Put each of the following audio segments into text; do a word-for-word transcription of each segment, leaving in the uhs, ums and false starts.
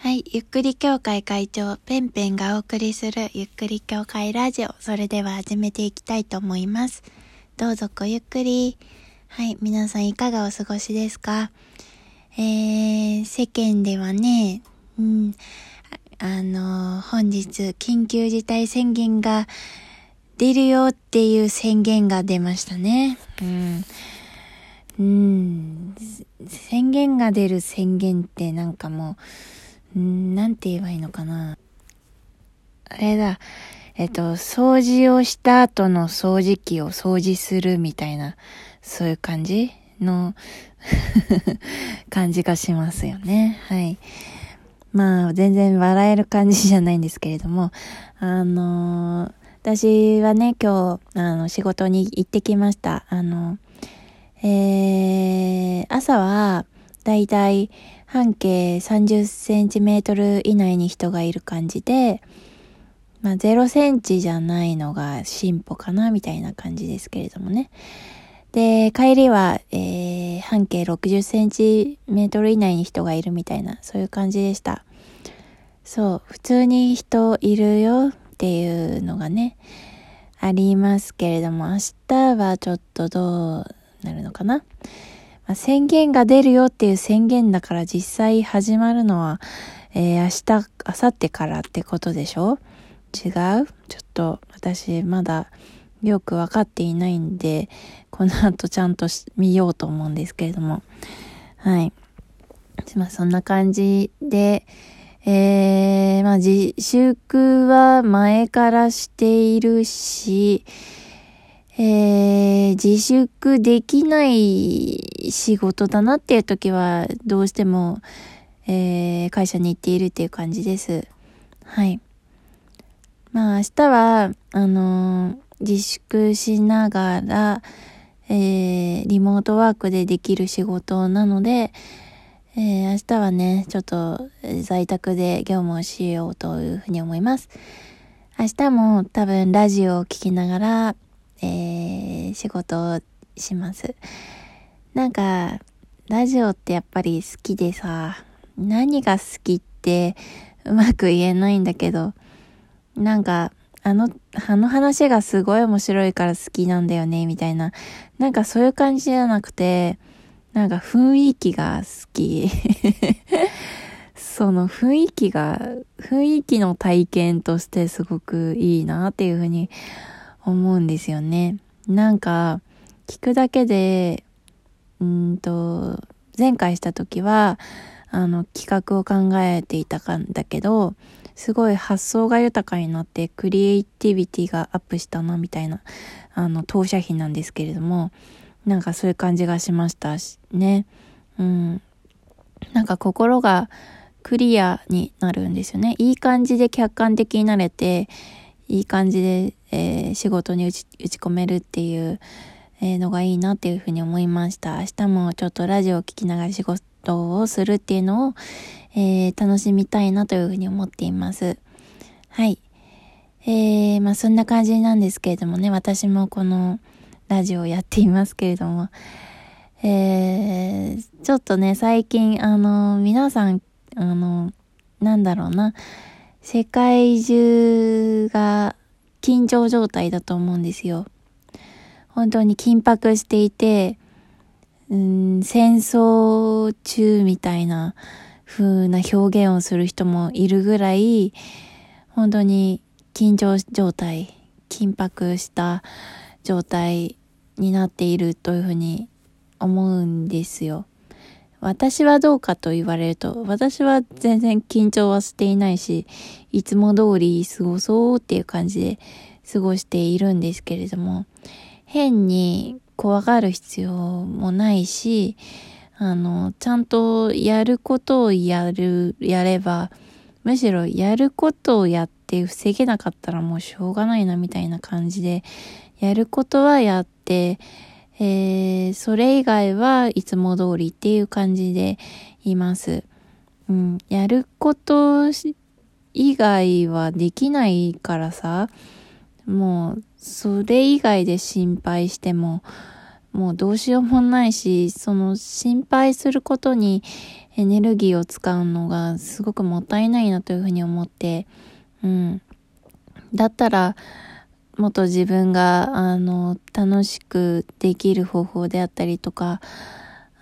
はい、ゆっくり協会会長ペンペンがお送りするゆっくり協会ラジオ、それでは始めていきたいと思います。どうぞごゆっくり。はい、皆さんいかがお過ごしですか？えー、世間ではね、うん、あの本日緊急事態宣言が出るよっていう宣言が出ましたね。うん、うん、宣言が出る宣言ってなんかもうなんて言えばいいのかな。あれだ、えっと、掃除をした後の掃除機を掃除するみたいな、そういう感じの感じがしますよね。はい。まあ、全然笑える感じじゃないんですけれども、あのー、私はね、今日、あの、仕事に行ってきました。あの、えー、朝は、だいたい、半径さんじゅっセンチメートル以内に人がいる感じで、まあゼロセンチじゃないのが進歩かなみたいな感じですけれどもね。で、帰りは、えー、半径ろくじゅっセンチメートル以内に人がいるみたいな、そういう感じでした。そう、普通に人いるよっていうのがね、ありますけれども、明日はちょっとどうなるのかな。宣言が出るよっていう宣言だから実際始まるのは、えー、明日、明後日からってことでしょ？違う？ちょっと私まだよくわかっていないんで、この後ちゃんと見ようと思うんですけれども。はい。まあそんな感じで、えー、まあ自粛は前からしているし、えー、自粛できない仕事だなっていう時はどうしても、えー、会社に行っているっていう感じです。はい。まあ明日はあのー、自粛しながら、えー、リモートワークでできる仕事なので、えー、明日はねちょっと在宅で業務をしようというふうに思います。明日も多分ラジオを聞きながらえー、仕事をします。なんか、ラジオってやっぱり好きでさ、何が好きってうまく言えないんだけど、なんか、あの、あの話がすごい面白いから好きなんだよね、みたいな。なんかそういう感じじゃなくて、なんか雰囲気が好き。その雰囲気が、雰囲気の体験としてすごくいいなっていうふうに思うんですよね。なんか聞くだけで、うんと前回した時はあの企画を考えていたんだけど、すごい発想が豊かになってクリエイティビティがアップしたなみたいな、あの当社費なんですけれども、なんかそういう感じがしましたしね。うん、なんか心がクリアになるんですよね。いい感じで客観的になれて、いい感じで、えー、仕事に打ち、打ち込めるっていうのがいいなっていうふうに思いました。明日もちょっとラジオを聞きながら仕事をするっていうのを、えー、楽しみたいなというふうに思っています。はい。えー、まあそんな感じなんですけれどもね、私もこのラジオをやっていますけれども、えー、ちょっとね、最近、あの、皆さん、あの、なんだろうな、世界中が緊張状態だと思うんですよ。本当に緊迫していて、うん、戦争中みたいな風な表現をする人もいるぐらい、本当に緊張状態、緊迫した状態になっているというふうに思うんですよ。私はどうかと言われると、私は全然緊張はしていないし、いつも通り過ごそうっていう感じで過ごしているんですけれども、変に怖がる必要もないし、あの、ちゃんとやることをやる、やれば、むしろやることをやって防げなかったらもうしょうがないなみたいな感じで、やることはやって、えー、それ以外はいつも通りっていう感じでいます。うん、やること以外はできないからさ、もうそれ以外で心配してももうどうしようもないし、その心配することに、えエネルギーを使うのがすごくもったいないなというふうに思って、うん、だったらもっと自分があの楽しくできる方法であったりとか、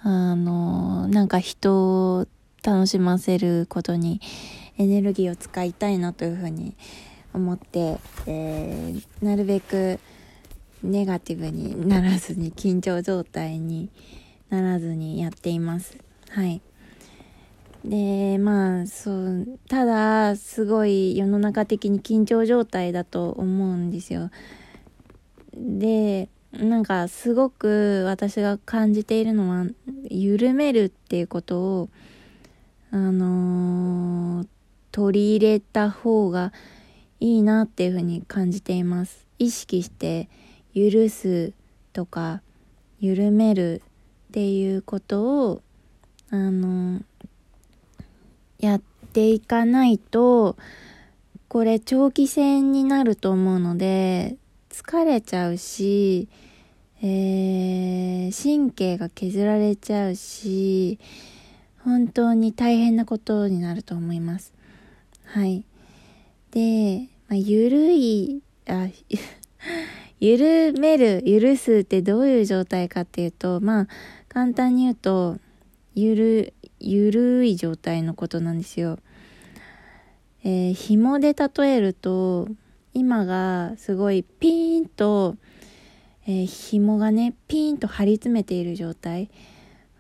あのなんか人を楽しませることにエネルギーを使いたいなというふうに思って、えー、なるべくネガティブにならずに緊張状態にならずにやっています。はい。で、まあそうただすごい世の中的に緊張状態だと思うんですよ。で、なんかすごく私が感じているのは緩めるっていうことをあのー、取り入れた方がいいなっていうふうに感じています。意識して許すとか緩めるっていうことをあのー、やっていかないとこれ長期戦になると思うので疲れちゃうし、えー、神経が削られちゃうし本当に大変なことになると思います。はい。で、まあ、ゆるい、あ、緩める、許すってどういう状態かっていうと、まあ、簡単に言うと、ゆる、ゆるい状態のことなんですよ。えー、紐で例えると、今がすごいピーンと、えー、紐がね、ピーンと張り詰めている状態。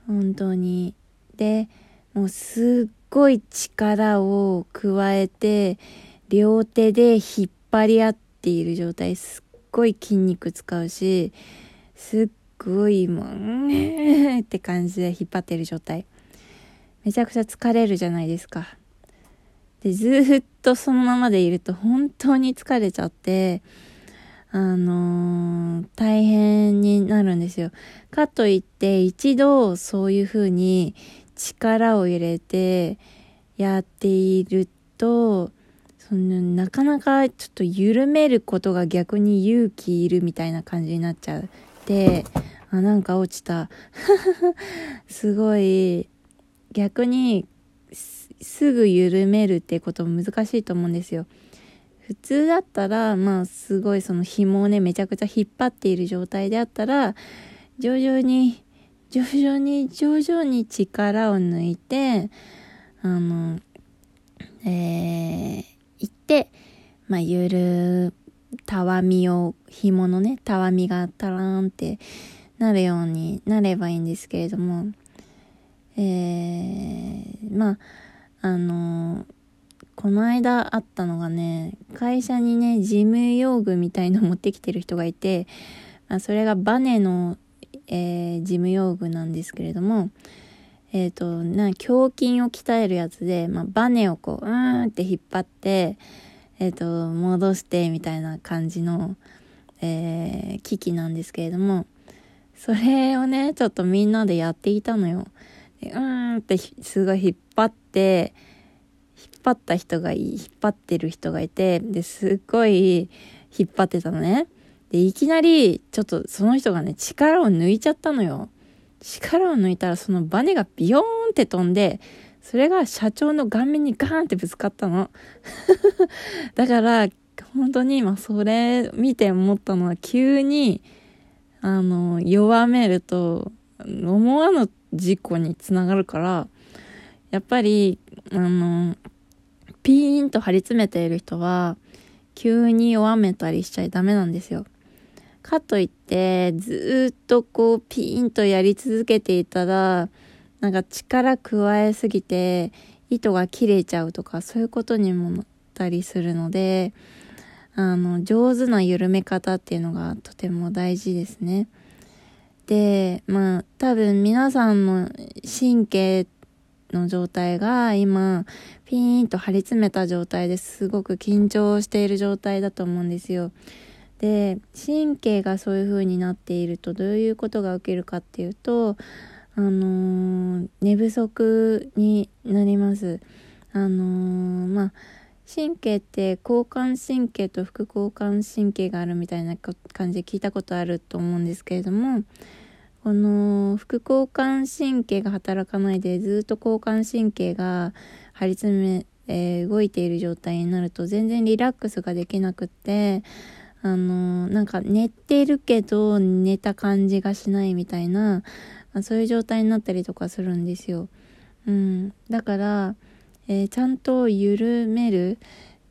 本当に。でもうすっごい力を加えて両手で引っ張り合っている状態すっごい筋肉使うしすっごいもんねって感じで引っ張っている状態めちゃくちゃ疲れるじゃないですか。でずっとそのままでいると本当に疲れちゃってあのー、大変になるんですよ。かといって一度そういう風に力を入れてやっているとそのなかなかちょっと緩めることが逆に勇気いるみたいな感じになっちゃってあなんか落ちたすごい逆に す, すぐ緩めるってことも難しいと思うんですよ。普通だったらまあすごいその紐をねめちゃくちゃ引っ張っている状態であったら徐々に徐々に徐々に力を抜いてあのえー、いってまあゆるたわみを紐のねたわみがタラーンってなるようになればいいんですけれどもえー、まああのこの間あったのがね、会社にね、事務用具みたいの持ってきてる人がいて、まあ、それがバネの、えー、事務用具なんですけれども、えっと、な、胸筋を鍛えるやつで、まあ、バネをこう、うーんって引っ張って、えっと、戻してみたいな感じの、えー、機器なんですけれども、それをね、ちょっとみんなでやっていたのよ。でうーんってすごい引っ張って、引っ張った人がいい、引っ張ってる人がいて、ですっごい引っ張ってたのね。で、いきなり、ちょっとその人がね、力を抜いちゃったのよ。力を抜いたら、そのバネがビヨーンって飛んで、それが社長の顔面にガーンってぶつかったの。だから、本当に今それ見て思ったのは、急に、あの、弱めると、思わぬ事故につながるから、やっぱり、あの、ピーンと張り詰めている人は急に弱めたりしちゃダメなんですよ。かといってずっとこうピーンとやり続けていたらなんか力加えすぎて糸が切れちゃうとかそういうことにもなったりするのであの上手な緩め方っていうのがとても大事ですね。で、まあ多分皆さんの神経っての状態が今ピーンと張り詰めた状態ですごく緊張している状態だと思うんですよ。で、神経がそういう風になっているとどういうことが起きるかっていうと、あのー、寝不足になります。あのー、まあ神経って交感神経と副交感神経があるみたいな感じで聞いたことあると思うんですけれども。この副交感神経が働かないでずっと交感神経が張り詰め、えー、動いている状態になると全然リラックスができなくって、あのー、なんか寝てるけど寝た感じがしないみたいな、そういう状態になったりとかするんですよ。うん、だから、えー、ちゃんと緩める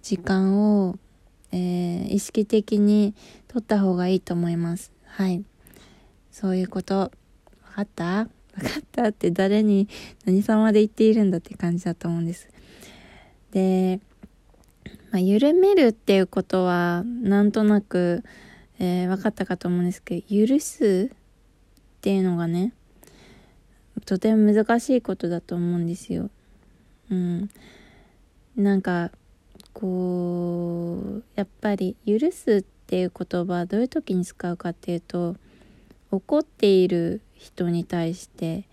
時間を、えー、意識的に取った方がいいと思います。はい。そういうこと。分かった?分かったって誰に何様で言っているんだって感じだと思うんです。で、まあ、緩めるっていうことはなんとなく、えー、分かったかと思うんですけど、許すっていうのがね、とても難しいことだと思うんですよ。うん。なんかこうやっぱり許すっていう言葉どういう時に使うかっていうと、怒っている人に対して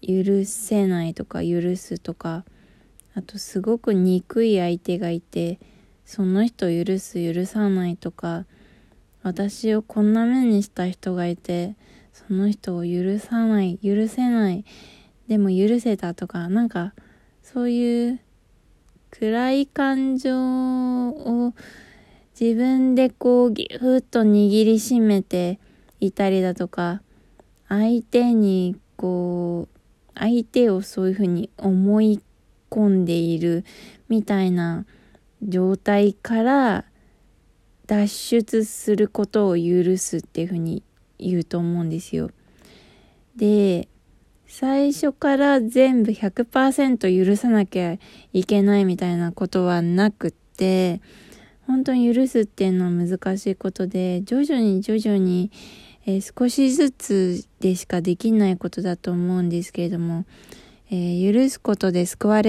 許せないとか許すとか、あとすごく憎い相手がいてその人を許す許さないとか、私をこんな目にした人がいてその人を許さない許せないでも許せたとか、なんかそういう暗い感情を自分でこうギュッと握りしめていたりだとか、相手にこう相手をそういうふうに思い込んでいるみたいな状態から脱出することを許すっていうふうに言うと思うんですよ。で、最初から全部 ひゃくパーセント 許さなきゃいけないみたいなことはなくって、本当に許すっていうのは難しいことで、徐々に徐々に、えー、少しずつでしかできないことだと思うんですけれども、えー、許すことで救われ